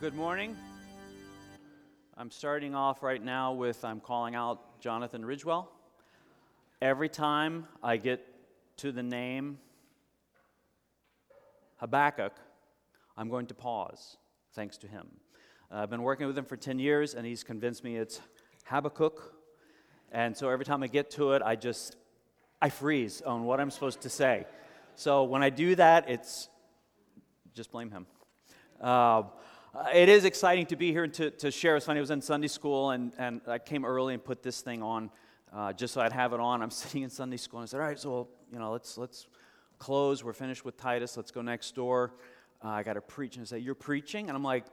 Well, good morning. I'm starting off right now with I'm calling out Jonathan Ridgewell. Every time I get to the name Habakkuk, I'm going to pause, thanks to him. I've been working with him for 10 years, and he's convinced me it's Habakkuk. And so every time I get to it, I freeze on what I'm supposed to say. So when I do that, it's just blame him. It is exciting to be here and to share. It's funny, I was in Sunday school, and I came early and put this thing on just so I'd have it on. I'm sitting in Sunday school, and I said, all right, so let's close. We're finished with Titus. Let's go next door. I got to preach, and I say, you're preaching? And I'm like,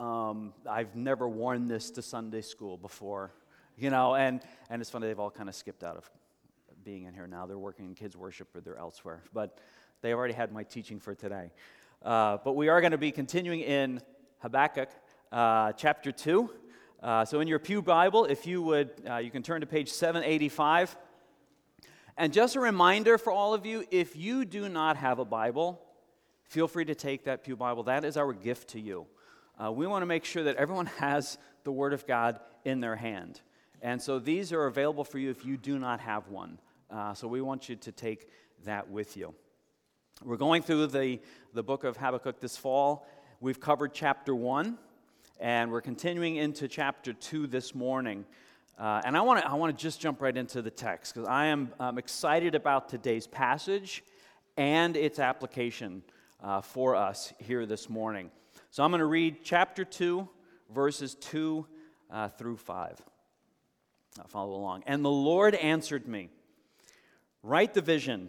I've never worn this to Sunday school before, and it's funny, they've all kind of skipped out of being in here now. They're working in kids' worship or they're elsewhere, but they already had my teaching for today. But we are going to be continuing in Habakkuk chapter 2. So in your pew Bible, if you would, you can turn to page 785. And just a reminder for all of you, if you do not have a Bible, feel free to take that pew Bible. That is our gift to you. We want to make sure that everyone has the Word of God in their hand. And so these are available for you if you do not have one. So we want you to take that with you. We're going through the book of Habakkuk this fall. We've covered chapter 1, and we're continuing into chapter 2 this morning. And I want to just jump right into the text, because I am excited about today's passage and its application for us here this morning. So I'm going to read chapter 2, verses 2 through 5. I'll follow along. And the Lord answered me, write the vision.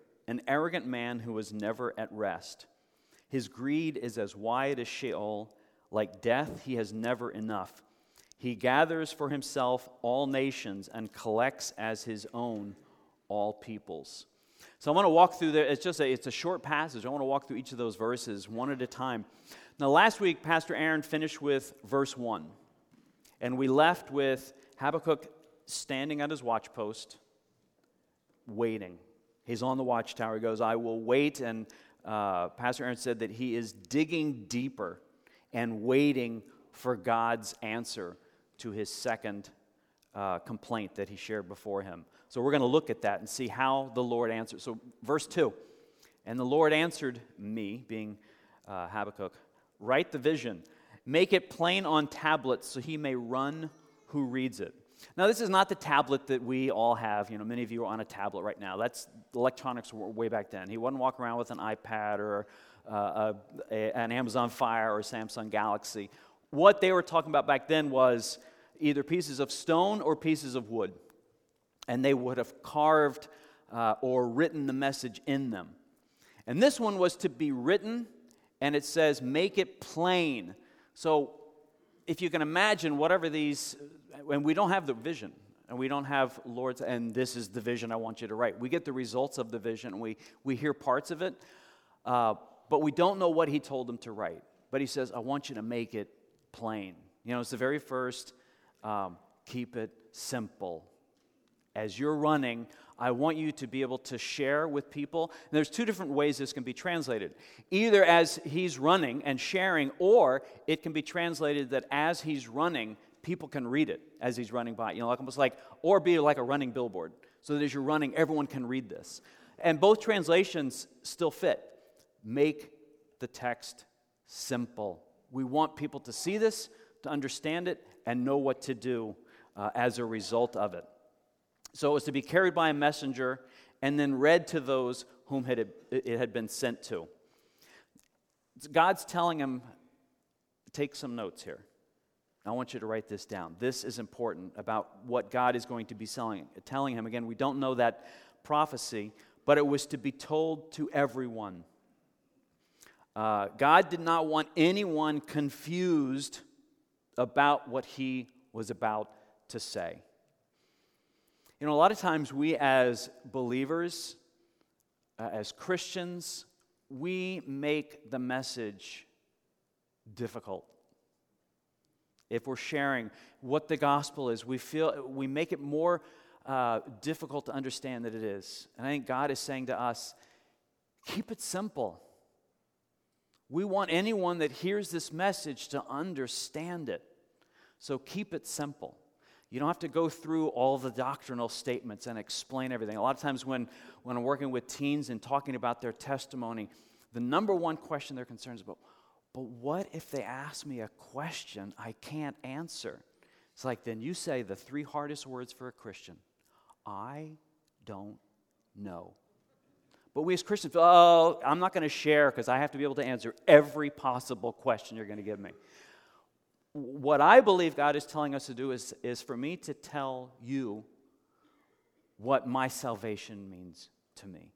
an arrogant man who is never at rest. His greed is as wide as Sheol. Like death, he has never enough. He gathers for himself all nations and collects as his own all peoples. So I want to walk through there. It's just it's a short passage. I want to walk through each of those verses one at a time. Now, last week, Pastor Aaron finished with verse 1. And we left with Habakkuk standing at his watchpost, waiting. He's on the watchtower. He goes, I will wait. And Pastor Aaron said that he is digging deeper and waiting for God's answer to his second complaint that he shared before him. So we're going to look at that and see how the Lord answered. So verse 2, and the Lord answered me, being Habakkuk, write the vision, make it plain on tablets so he may run who reads it. Now, this is not the tablet that we all have. Many of you are on a tablet right now. That's electronics way back then. He wasn't walking around with an iPad or an Amazon Fire or a Samsung Galaxy. What they were talking about back then was either pieces of stone or pieces of wood. And they would have carved or written the message in them. And this one was to be written, and it says, make it plain. So, if you can imagine whatever these... And we don't have the vision, and we don't have Lord's, and this is the vision I want you to write. We get the results of the vision, and we hear parts of it, but we don't know what he told them to write. But he says, I want you to make it plain. It's the very first, keep it simple. As you're running, I want you to be able to share with people. And there's two different ways this can be translated. Either as he's running and sharing, or it can be translated that as he's running, people can read it as he's running by, almost like, or be like a running billboard, so that as you're running, everyone can read this. And both translations still fit. Make the text simple. We want people to see this, to understand it, and know what to do as a result of it. So it was to be carried by a messenger and then read to those whom it had been sent to. God's telling him, take some notes here. I want you to write this down. This is important about what God is going to be telling him. Again, we don't know that prophecy, but it was to be told to everyone. God did not want anyone confused about what he was about to say. You know, a lot of times we as believers, as Christians, we make the message difficult. If we're sharing what the gospel is, we make it more difficult to understand than it is. And I think God is saying to us, keep it simple. We want anyone that hears this message to understand it. So keep it simple. You don't have to go through all the doctrinal statements and explain everything. A lot of times when I'm working with teens and talking about their testimony, the number one question they're concerned is about, but what if they ask me a question I can't answer? It's like, then you say the three hardest words for a Christian. I don't know. But we as Christians, I'm not going to share because I have to be able to answer every possible question you're going to give me. What I believe God is telling us to do is for me to tell you what my salvation means to me.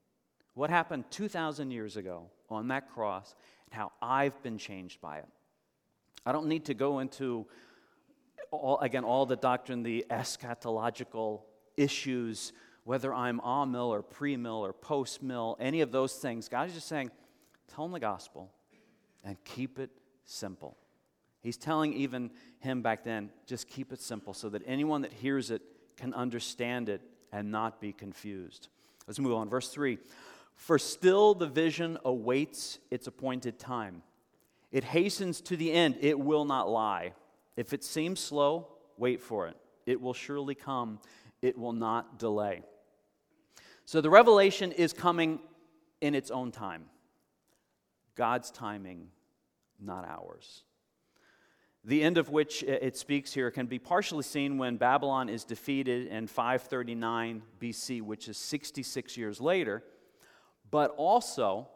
What happened 2,000 years ago on that cross and how I've been changed by it. I don't need to go into, all the doctrine, the eschatological issues, whether I'm a-mill or pre-mill or post-mill, any of those things. God is just saying, tell them the gospel and keep it simple. He's telling even him back then, just keep it simple so that anyone that hears it can understand it and not be confused. Let's move on. Verse 3. For still the vision awaits its appointed time. It hastens to the end. It will not lie. If it seems slow, wait for it. It will surely come. It will not delay. So the revelation is coming in its own time. God's timing, not ours. The end of which it speaks here can be partially seen when Babylon is defeated in 539 BC, which is 66 years later. But also,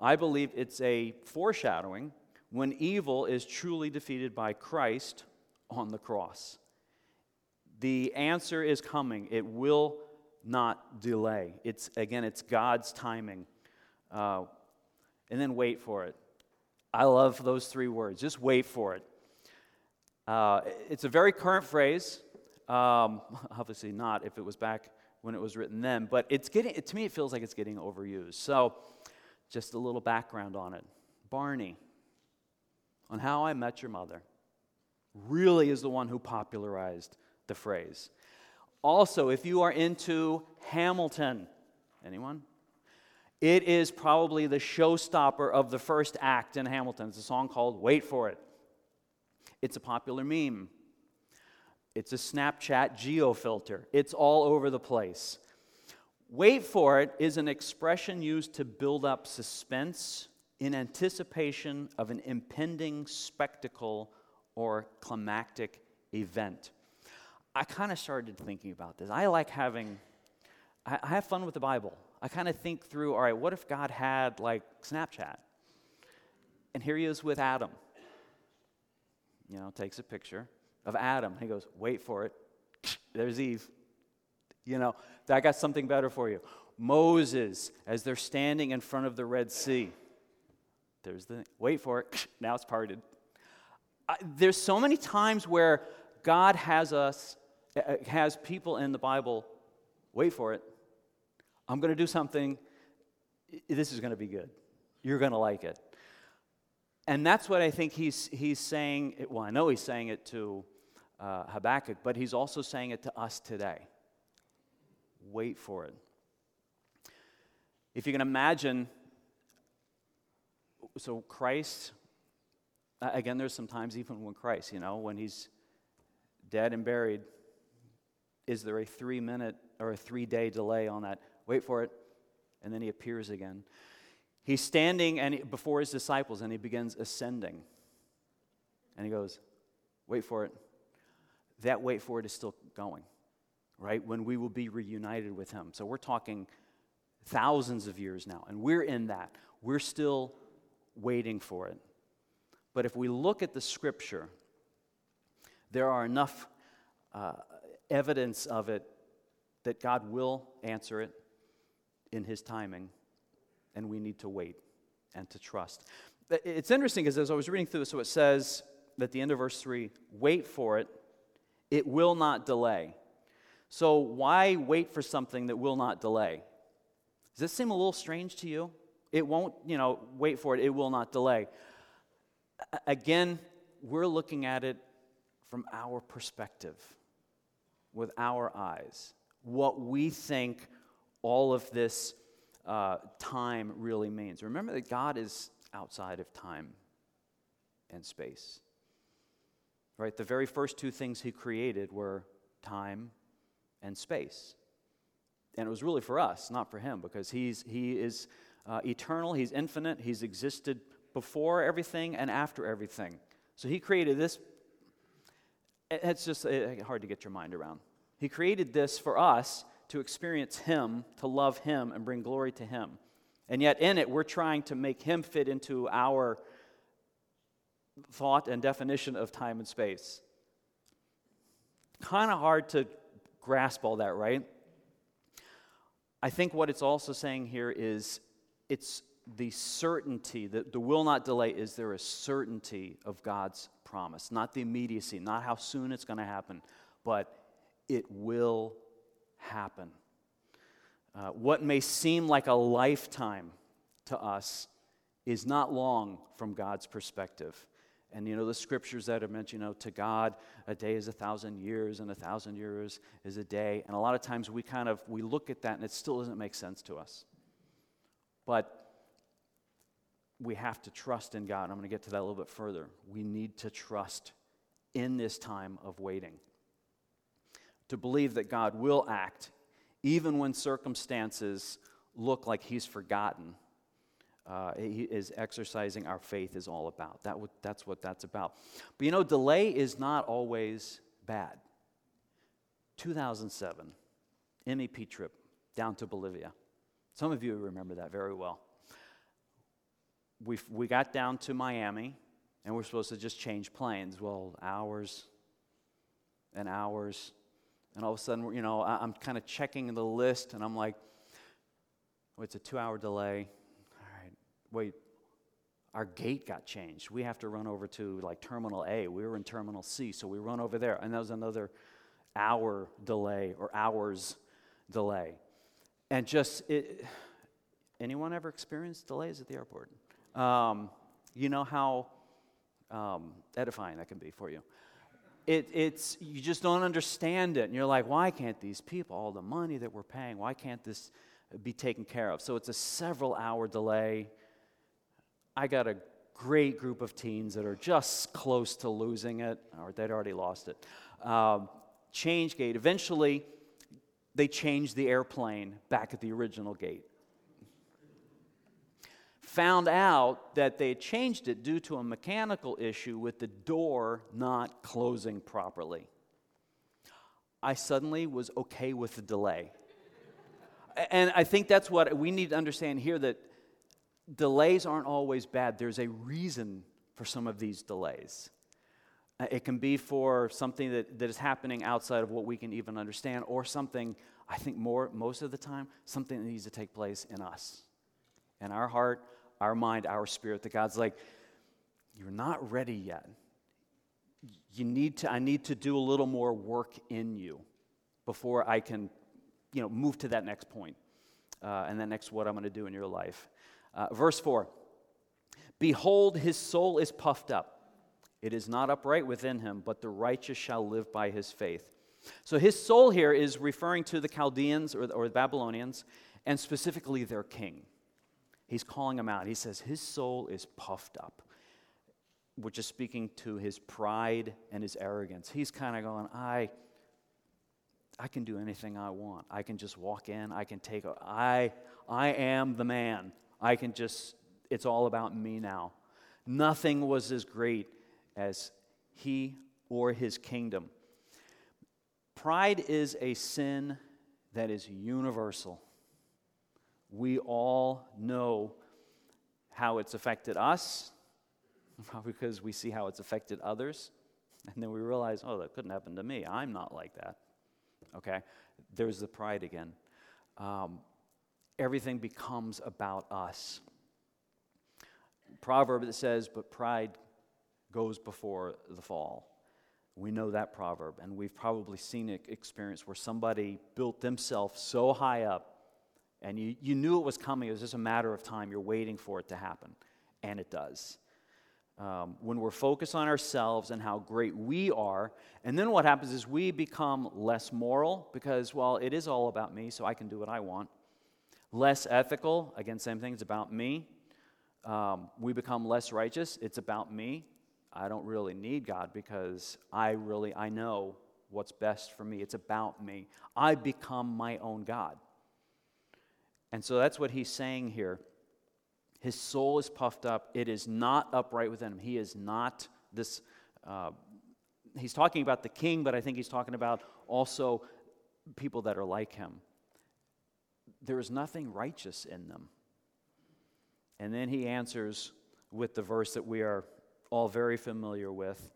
I believe it's a foreshadowing when evil is truly defeated by Christ on the cross. The answer is coming. It will not delay. It's God's timing. And then wait for it. I love those three words. Just wait for it. It's a very current phrase, obviously not if it was back when it was written then, but to me it feels like it's getting overused. So just a little background on it. Barney, on How I Met Your Mother, really is the one who popularized the phrase. Also, if you are into Hamilton, anyone? It is probably the showstopper of the first act in Hamilton. It's a song called Wait For It. It's a popular meme. It's a Snapchat geo-filter. It's all over the place. Wait for it is an expression used to build up suspense in anticipation of an impending spectacle or climactic event. I kind of started thinking about this. I have fun with the Bible. I kind of think through, all right, what if God had like Snapchat? And here he is with Adam. You know, takes a picture of Adam. He goes, wait for it. There's Eve. You know, I got something better for you. Moses, as they're standing in front of the Red Sea. There's wait for it. Now it's parted. There's so many times where God has people in the Bible, wait for it. I'm going to do something. This is going to be good. You're going to like it. And that's what I think he's saying. Well, I know he's saying it to Habakkuk, but he's also saying it to us today. Wait for it. If you can imagine, so Christ, again, there's sometimes even when Christ, you know, when he's dead and buried, is there a 3-minute or a 3-day delay on that? Wait for it, and then he appears again. He's standing and before his disciples, and he begins ascending. And he goes, wait for it. That wait for it is still going, right? When we will be reunited with him. So we're talking thousands of years now, and we're in that. We're still waiting for it. But if we look at the scripture, there are enough evidence of it that God will answer it in his timing. And we need to wait and to trust. it's interesting because as I was reading through this, so it says at the end of verse 3, wait for it, it will not delay. So why wait for something that will not delay? Does this seem a little strange to you? It won't, you know, wait for it, it will not delay. Again, we're looking at it from our perspective, with our eyes, what we think all of this time really means. Remember that God is outside of time and space, right? The very first two things he created were time and space. And it was really for us, not for him, because he is eternal, he's infinite, he's existed before everything and after everything. So he created this. It's just hard to get your mind around. He created this for us to experience him, to love him, and bring glory to him. And yet in it, we're trying to make him fit into our thought and definition of time and space. Kind of hard to grasp all that, right? I think what it's also saying here is it's the certainty, the will not delay is there a certainty of God's promise, not the immediacy, not how soon it's going to happen, but it will happen. What may seem like a lifetime to us is not long from God's perspective. And you know, the scriptures that are mentioned, you know, to God, a day is 1,000 years, and 1,000 years is a day. And a lot of times we look at that and it still doesn't make sense to us. But we have to trust in God. I'm going to get to that a little bit further. We need to trust in this time of waiting, to believe that God will act even when circumstances look like he's forgotten. He is exercising our faith is all about. That's what that's about. But you know, delay is not always bad. 2007, MEP trip down to Bolivia. Some of you remember that very well. We got down to Miami, and we're supposed to just change planes. Well, hours, and all of a sudden, you know, I'm kind of checking the list, and I'm like, oh, it's a 2-hour delay. All right, wait, our gate got changed. We have to run over to, like, Terminal A. We were in Terminal C, so we run over there, and that was another hour delay or hours delay. And anyone ever experienced delays at the airport? You know how edifying that can be for you. It's you just don't understand it, and you're like, why can't these people, all the money that we're paying, why can't this be taken care of? So it's a several-hour delay. I got a great group of teens that are just close to losing it, or they'd already lost it. Change gate. Eventually, they changed the airplane back at the original gate. Found out that they changed it due to a mechanical issue with the door not closing properly. I suddenly was okay with the delay. And I think that's what we need to understand here, that delays aren't always bad. There's a reason for some of these delays. It can be for something that is happening outside of what we can even understand, or something, I think most of the time, something that needs to take place in us, in our heart, our mind, our spirit, that God's like, you're not ready yet. I need to do a little more work in you before I can, you know, move to that next point, and that next what I'm going to do in your life. Verse 4, behold, his soul is puffed up. It is not upright within him, but the righteous shall live by his faith. So his soul here is referring to the Chaldeans or the Babylonians, and specifically their king. He's calling him out. He says his soul is puffed up, which is speaking to his pride and his arrogance. He's kind of going, I can do anything I want. I can just walk in. I can take over. I am the man. I can just, it's all about me now. Nothing was as great as he or his kingdom. Pride is a sin that is universal. We all know how it's affected us because we see how it's affected others, and then we realize, oh, that couldn't happen to me. I'm not like that. Okay? There's the pride again. Everything becomes about us. proverb that says, but pride goes before the fall. We know that proverb, and we've probably seen an experience where somebody built themselves so high up, and you knew it was coming. It was just a matter of time. You're waiting for it to happen, and it does. When we're focused on ourselves and how great we are, and then what happens is we become less moral because, well, it is all about me, so I can do what I want. Less ethical, again, same thing, it's about me. We become less righteous, it's about me. I don't really need God because I know what's best for me. It's about me. I become my own God. And so that's what he's saying here. His soul is puffed up. It is not upright within him. He is not this, he's talking about the king, but I think he's talking about also people that are like him. There is nothing righteous in them. And then he answers with the verse that we are all very familiar with,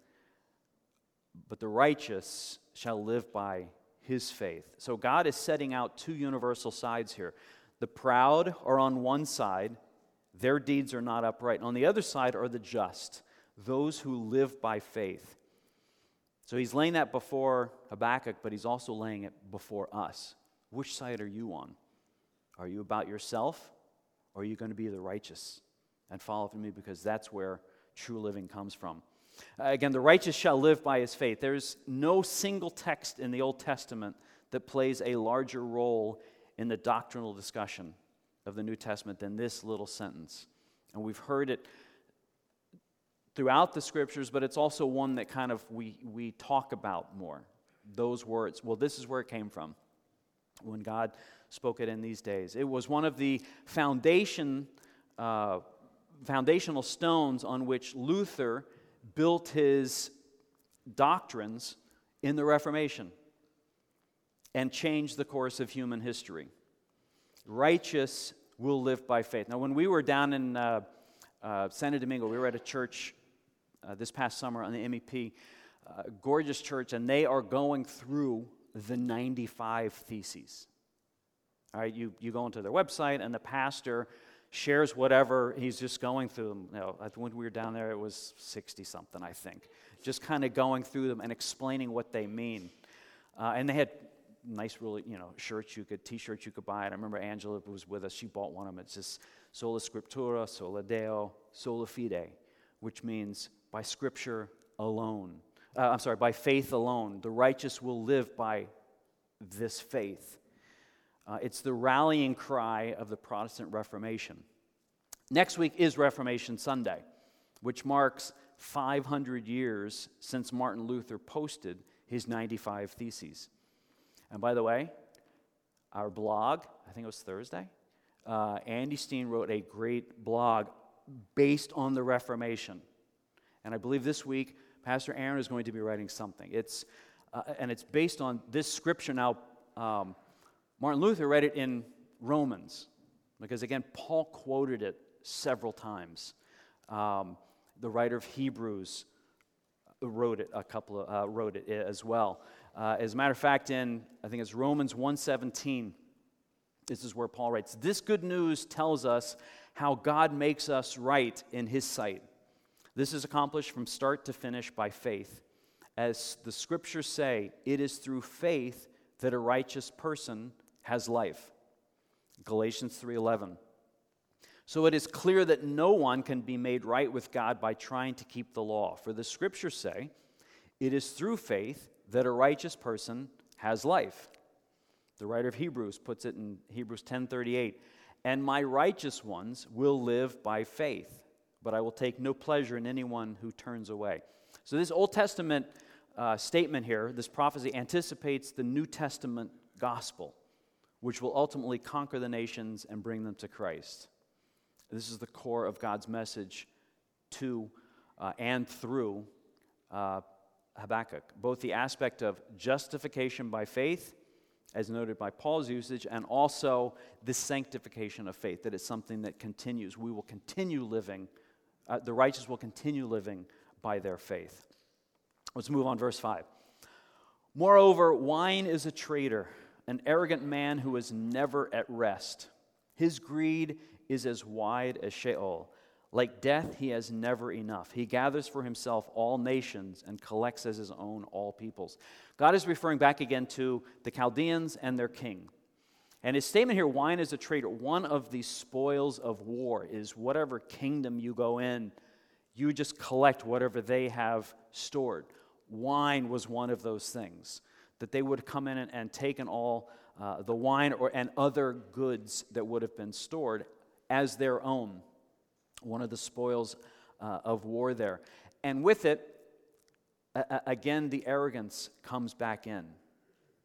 but the righteous shall live by his faith. So God is setting out two universal sides here. The proud are on one side. Their deeds are not upright. And on the other side are the just, those who live by faith. So he's laying that before Habakkuk, but he's also laying it before us. Which side are you on? Are you about yourself, or are you going to be the righteous and follow after me? Because that's where true living comes from. Again, the righteous shall live by his faith. There's no single text in the Old Testament that plays a larger role in the doctrinal discussion of the New Testament than this little sentence. And we've heard it throughout the Scriptures, but it's also one that kind of we talk about more. Those words, well, this is where it came from when God spoke it in these days. It was one of the foundational stones on which Luther built his doctrines in the Reformation and changed the course of human history. Righteous will live by faith. Now, when we were down in Santo Domingo, we were at a church this past summer on the MEP, gorgeous church, and they are going through the 95 theses. All right, you go into their website, and the pastor shares whatever he's just going through them. You know, when we were down there, it was 60-something, I think, just kind of going through them and explaining what they mean. And they had nice, really, shirts t-shirts you could buy. And I remember Angela was with us. She bought one of them. It's just sola scriptura, sola deo, sola fide, which means by Scripture alone. By faith alone. The righteous will live by this faith. It's the rallying cry of the Protestant Reformation. Next week is Reformation Sunday, which marks 500 years since Martin Luther posted his 95 theses. And by the way, our blog, I think it was Thursday, Andy Steen wrote a great blog based on the Reformation. And I believe this week, Pastor Aaron is going to be writing something. It's based on this scripture. Now, Martin Luther read it in Romans, because again, Paul quoted it several times. The writer of Hebrews wrote it as well. As a matter of fact, in, I think it's Romans 1:17, this is where Paul writes, "This good news tells us how God makes us right in His sight. This is accomplished from start to finish by faith. As the Scriptures say, it is through faith that a righteous person has life." Galatians 3:11. "So it is clear that no one can be made right with God by trying to keep the law. For the Scriptures say, it is through faith that a righteous person has life." The writer of Hebrews puts it in Hebrews 10:38, "And my righteous ones will live by faith, but I will take no pleasure in anyone who turns away." So this Old Testament statement here, this prophecy, anticipates the New Testament gospel, which will ultimately conquer the nations and bring them to Christ. This is the core of God's message to and through Habakkuk, both the aspect of justification by faith, as noted by Paul's usage, and also the sanctification of faith, that it's something that continues. We will continue living, the righteous will continue living by their faith. Let's move on, verse 5. "Moreover, wine is a traitor, an arrogant man who is never at rest. His greed is as wide as Sheol. Like death, he has never enough. He gathers for himself all nations and collects as his own all peoples. God is referring back again to the Chaldeans and their king. And his statement here, wine is a traitor. One of the spoils of war is whatever kingdom you go in, you just collect whatever they have stored. Wine was one of those things, that they would come in and take in all the wine and other goods that would have been stored as their own. One of the spoils of war there. And with it, again, the arrogance comes back in.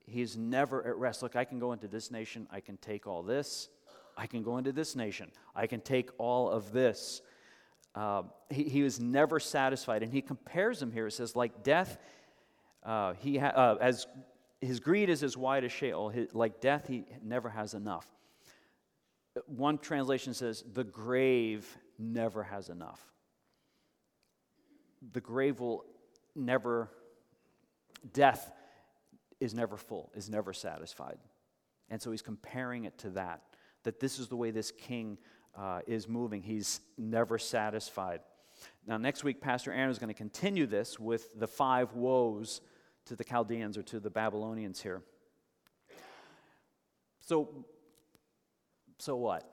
He's never at rest. Look, I can go into this nation. I can take all this. I can go into this nation. I can take all of this. He was never satisfied. And he compares him here. It says, like death, as his greed is as wide as Sheol. Like death, he never has enough. One translation says, the grave never has enough. The grave will never, death is never full, is never satisfied. And so he's comparing it to that this is the way this king is moving. He's never satisfied. Now, next week, Pastor Aaron is going to continue this with the 5 woes to the Chaldeans or to the Babylonians here. So what?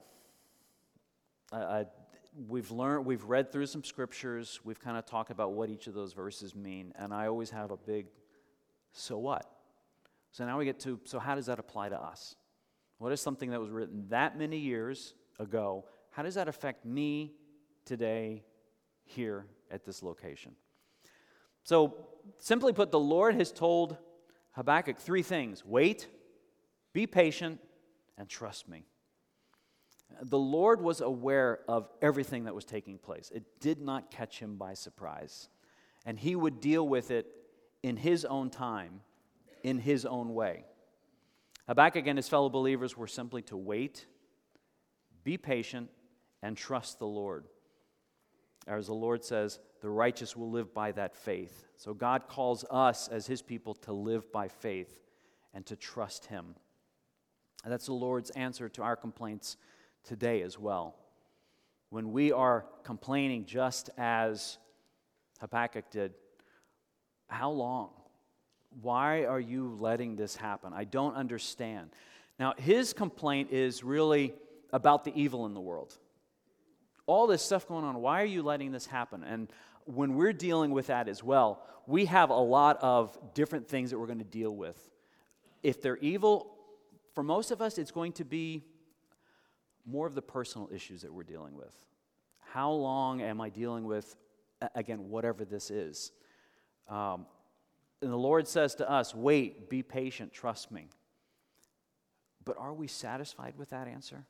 We've read through some scriptures. We've kind of talked about what each of those verses mean, and I always have a big, so what? So now we get to, so how does that apply to us? What is something that was written that many years ago? How does that affect me today here at this location? So simply put, the Lord has told Habakkuk 3 things. Wait, be patient, and trust me. The Lord was aware of everything that was taking place. It did not catch him by surprise. And he would deal with it in his own time, in his own way. Habakkuk and his fellow believers were simply to wait, be patient, and trust the Lord. As the Lord says, the righteous will live by that faith. So God calls us as his people to live by faith and to trust him. And that's the Lord's answer to our complaints today as well. When we are complaining just as Habakkuk did, how long? Why are you letting this happen? I don't understand. Now, his complaint is really about the evil in the world. All this stuff going on, why are you letting this happen? And when we're dealing with that as well, we have a lot of different things that we're going to deal with. If they're evil, for most of us, it's going to be more of the personal issues that we're dealing with. How long am I dealing with, again, whatever this is? And the Lord says to us, wait, be patient, trust me. But are we satisfied with that answer?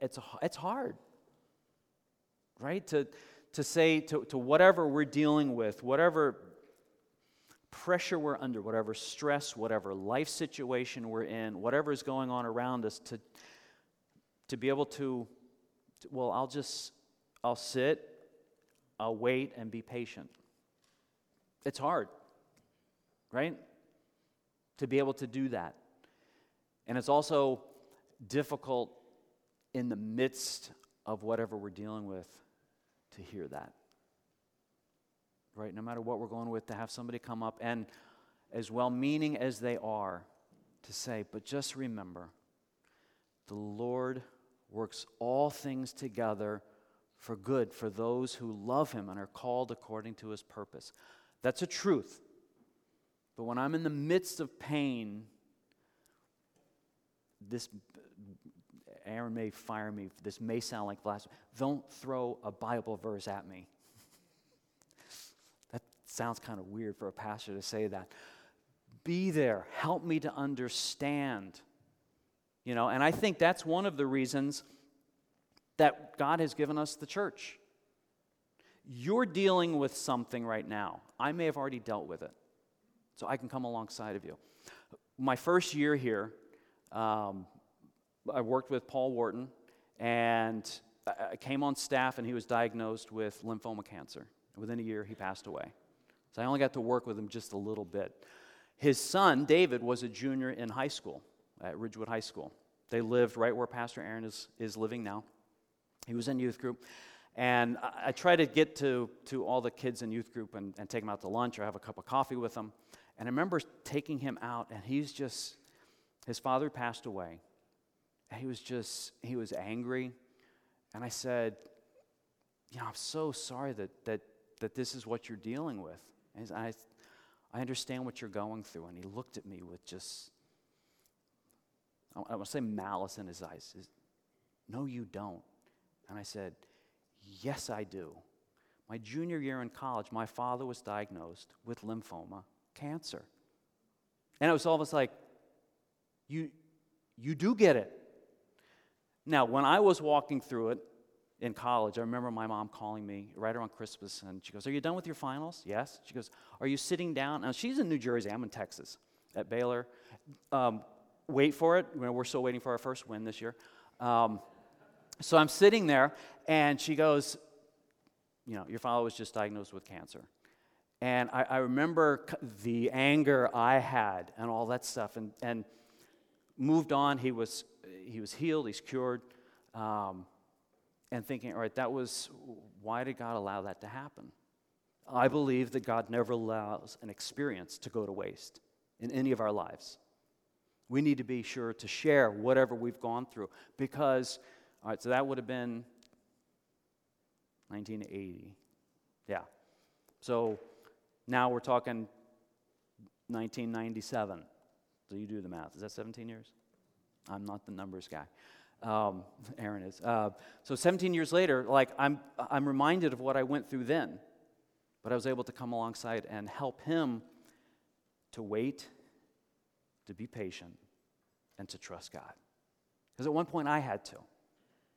It's hard, right? To say to whatever we're dealing with, whatever pressure we're under, whatever stress, whatever life situation we're in, whatever is going on around us, to be able to, well, I'll sit, I'll wait and be patient. It's hard, right? To be able to do that. And it's also difficult in the midst of whatever we're dealing with to hear that. Right, no matter what we're going with, to have somebody come up and, as well-meaning as they are, to say, but just remember, the Lord works all things together for good for those who love him and are called according to his purpose. That's a truth. But when I'm in the midst of pain, Aaron may fire me, this may sound like blasphemy. Don't throw a Bible verse at me. Sounds kind of weird for a pastor to say that. Be there. Help me to understand. You know, and I think that's one of the reasons that God has given us the church. You're dealing with something right now. I may have already dealt with it, so I can come alongside of you. My first year here, I worked with Paul Wharton, and I came on staff, and he was diagnosed with lymphoma cancer. Within a year, he passed away. So I only got to work with him just a little bit. His son, David, was a junior in high school, at Ridgewood High School. They lived right where Pastor Aaron is living now. He was in youth group. And I try to get to all the kids in youth group and take them out to lunch or have a cup of coffee with them. And I remember taking him out, and he's just, his father passed away. And he was angry. And I said, you know, I'm so sorry that this is what you're dealing with. And I understand what you're going through. And he looked at me with just, I want to say malice in his eyes. He said, no, you don't. And I said, yes, I do. My junior year in college, my father was diagnosed with lymphoma, cancer. And it was almost like, you do get it. Now, when I was walking through it in college, I remember my mom calling me right around Christmas, and she goes, are you done with your finals? Yes. She goes, are you sitting down? Now, she's in New Jersey. I'm in Texas at Baylor. Wait for it. We're still waiting for our first win this year. So I'm sitting there, and she goes, you know, your father was just diagnosed with cancer. And I remember the anger I had and all that stuff, and moved on. He was healed. He's cured. And thinking, all right, that was, why did God allow that to happen? I believe that God never allows an experience to go to waste in any of our lives. We need to be sure to share whatever we've gone through, because, all right, so that would have been 1980. Yeah. So now we're talking 1997. So you do the math. Is that 17 years? I'm not the numbers guy. Aaron is. So 17 years later, like I'm reminded of what I went through then, but I was able to come alongside and help him to wait, to be patient, and to trust God. Because at one point I had to.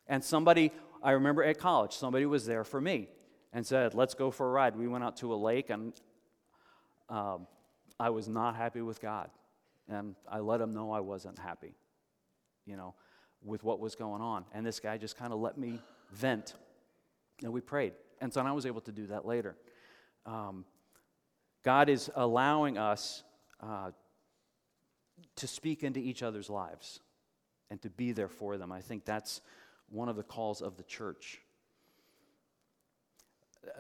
And somebody, I remember at college, somebody was there for me and said, let's go for a ride. We went out to a lake, and I was not happy with God. And I let him know I wasn't happy, you know, with what was going on. And this guy just kind of let me vent, and we prayed. And so I was able to do that later. God is allowing us to speak into each other's lives and to be there for them. I think that's one of the calls of the church.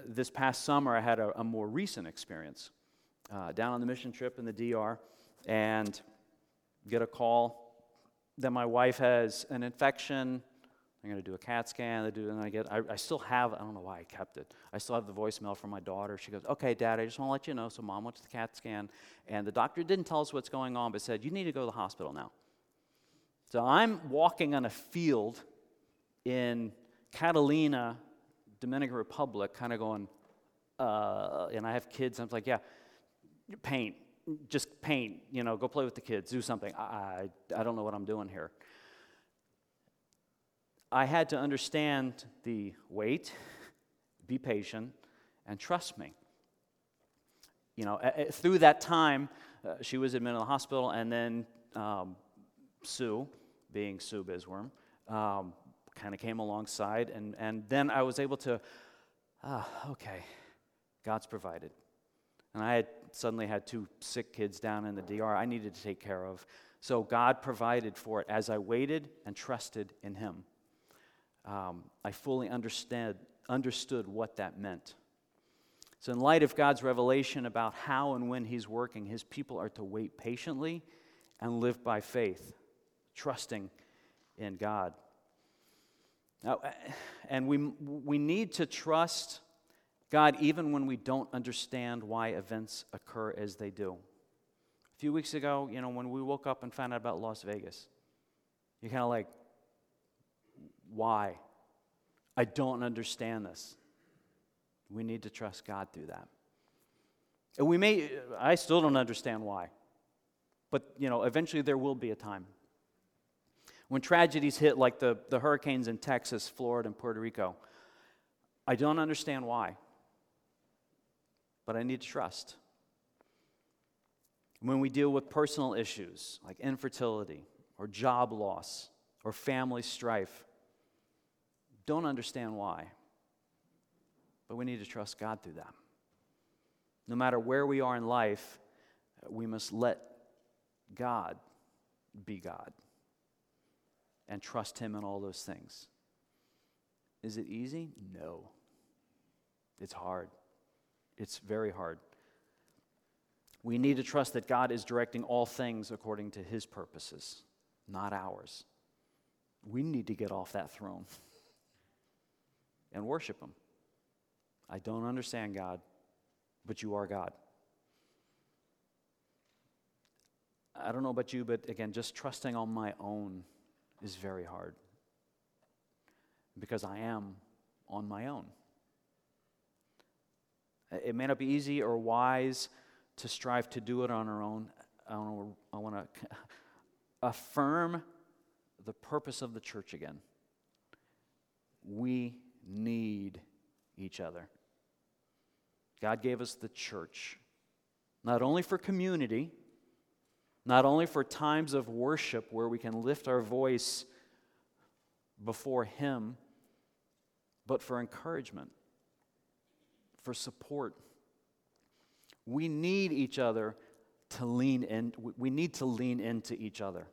This past summer, I had a more recent experience down on the mission trip in the DR, and get a call that my wife has an infection. I'm going to do a CAT scan. I still have, I don't know why I kept it. I still have the voicemail from my daughter. She goes, okay, Dad, I just want to let you know. So Mom went to the CAT scan, and the doctor didn't tell us what's going on, but said, you need to go to the hospital now. So I'm walking on a field in Catalina, Dominican Republic, kind of going, and I have kids, and I'm like, yeah, paint, just paint, you know, go play with the kids, do something. I don't know what I'm doing here. I had to understand the wait, be patient, and trust me. You know, through that time, she was admitted to the hospital, and then Sue, being Sue Bizworm, kind of came alongside, and then I was able to, okay, God's provided. And I had suddenly had two sick kids down in the DR I needed to take care of. So God provided for it as I waited and trusted in him. I fully understood what that meant. So in light of God's revelation about how and when he's working, his people are to wait patiently and live by faith, trusting in God. Now, and we need to trust God even when we don't understand why events occur as they do. A few weeks ago, you know, when we woke up and found out about Las Vegas, you're kind of like, why? I don't understand this. We need to trust God through that. And I still don't understand why. But, you know, eventually there will be a time. When tragedies hit like the hurricanes in Texas, Florida, and Puerto Rico, I don't understand why, but I need to trust. When we deal with personal issues like infertility or job loss or family strife, don't understand why, but we need to trust God through that. No matter where we are in life, we must let God be God. and trust him in all those things. Is it easy? No. It's hard. It's very hard. We need to trust that God is directing all things according to his purposes, not ours. We need to get off that throne and worship him. I don't understand God, but you are God. I don't know about you, but again, just trusting on my own is very hard because I am on my own. It may not be easy or wise to strive to do it on our own. I want to affirm the purpose of the church again. We need each other. God gave us the church, not only for community, not only for times of worship where we can lift our voice before him, but for encouragement, for support. We need each other to lean in. We need to lean into each other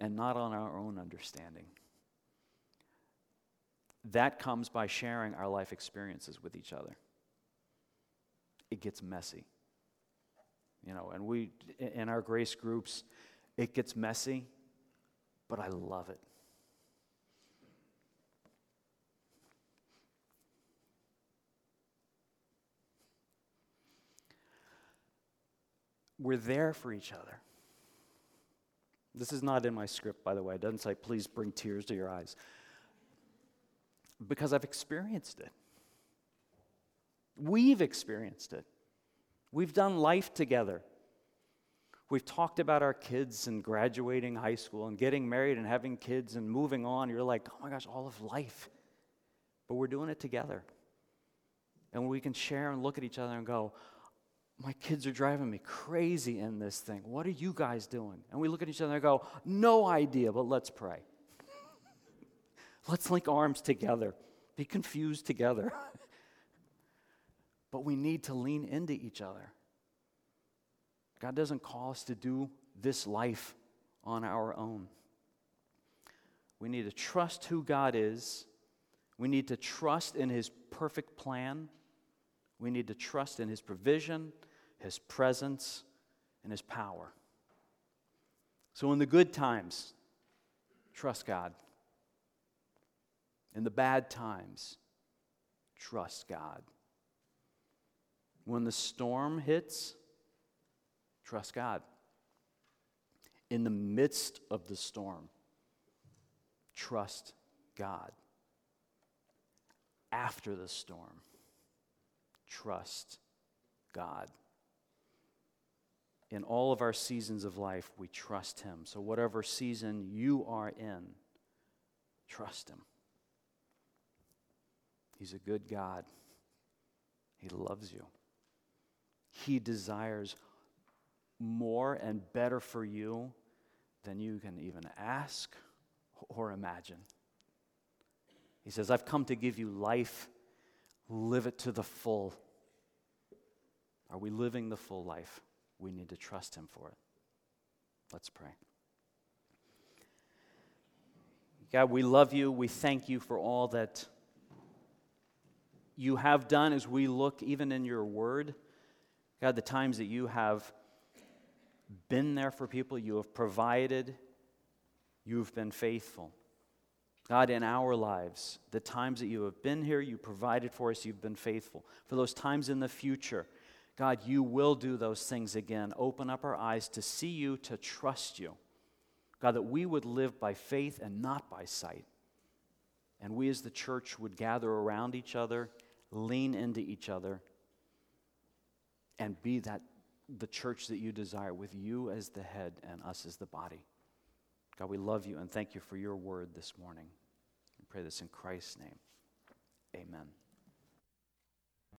and not on our own understanding. That comes by sharing our life experiences with each other. It gets messy. You know, and we, in our grace groups, it gets messy, but I love it. We're there for each other. This is not in my script, by the way. It doesn't say, please bring tears to your eyes. Because I've experienced it. We've experienced it. We've done life together. We've talked about our kids and graduating high school and getting married and having kids and moving on. You're like, oh my gosh, all of life. But we're doing it together. And we can share and look at each other and go, my kids are driving me crazy in this thing. What are you guys doing? And we look at each other and go, no idea, but let's pray. Let's link arms together. Be confused together. But we need to lean into each other. God doesn't call us to do this life on our own. We need to trust who God is. We need to trust in his perfect plan. We need to trust in his provision, his presence, and his power. So in the good times, trust God. In the bad times, trust God. When the storm hits, trust God. In the midst of the storm, trust God. After the storm, trust God. In all of our seasons of life, we trust him. So whatever season you are in, trust him. He's a good God. He loves you. He desires more and better for you than you can even ask or imagine. He says, I've come to give you life. Live it to the full. Are we living the full life? We need to trust him for it. Let's pray. God, we love you. We thank you for all that you have done as we look even in your word. God, the times that you have been there for people, you have provided, you've been faithful. God, in our lives, the times that you have been here, you provided for us, you've been faithful. For those times in the future, God, you will do those things again. Open up our eyes to see you, to trust you. God, that we would live by faith and not by sight. And we as the church would gather around each other, lean into each other, and be that the church that you desire with you as the head and us as the body. God, we love you and thank you for your word this morning. We pray this in Christ's name. Amen.